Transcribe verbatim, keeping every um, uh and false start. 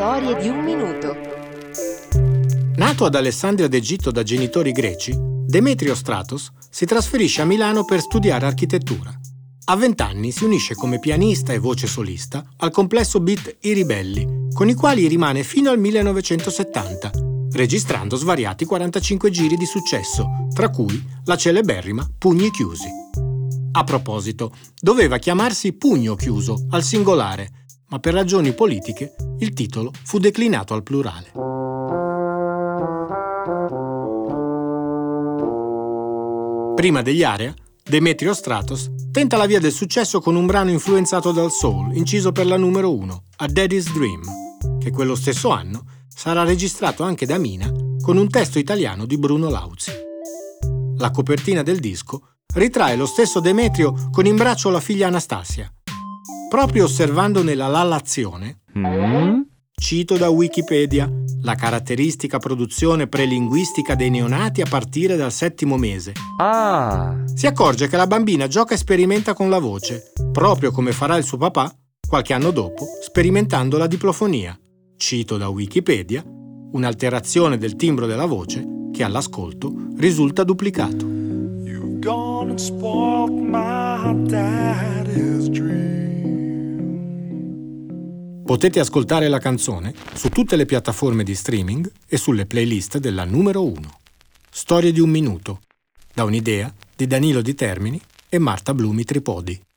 Storie di un minuto. Nato ad Alessandria d'Egitto da genitori greci, Demetrio Stratos si trasferisce a Milano per studiare architettura. A vent'anni si unisce come pianista e voce solista al complesso beat I Ribelli, con i quali rimane fino al millenovecentosettanta, registrando svariati quarantacinque giri di successo, tra cui la celeberrima Pugni Chiusi. A proposito, doveva chiamarsi Pugno Chiuso al singolare, ma per ragioni politiche il titolo fu declinato al plurale. Prima degli Area, Demetrio Stratos tenta la via del successo con un brano influenzato dal soul, inciso per la numero uno, A Daddy's Dream, che quello stesso anno sarà registrato anche da Mina con un testo italiano di Bruno Lauzi. La copertina del disco ritrae lo stesso Demetrio con in braccio la figlia Anastasia. Proprio osservandone la lallazione, mm? cito da Wikipedia, la caratteristica produzione prelinguistica dei neonati a partire dal settimo mese. Ah. Si accorge che la bambina gioca e sperimenta con la voce, proprio come farà il suo papà qualche anno dopo, sperimentando la diplofonia. Cito da Wikipedia, un'alterazione del timbro della voce che all'ascolto risulta duplicato. You gone and spoiled my daddy's dream. Potete ascoltare la canzone su tutte le piattaforme di streaming e sulle playlist della numero uno. Storie di un minuto, da un'idea di Danilo Di Termini e Marta Blumi Tripodi.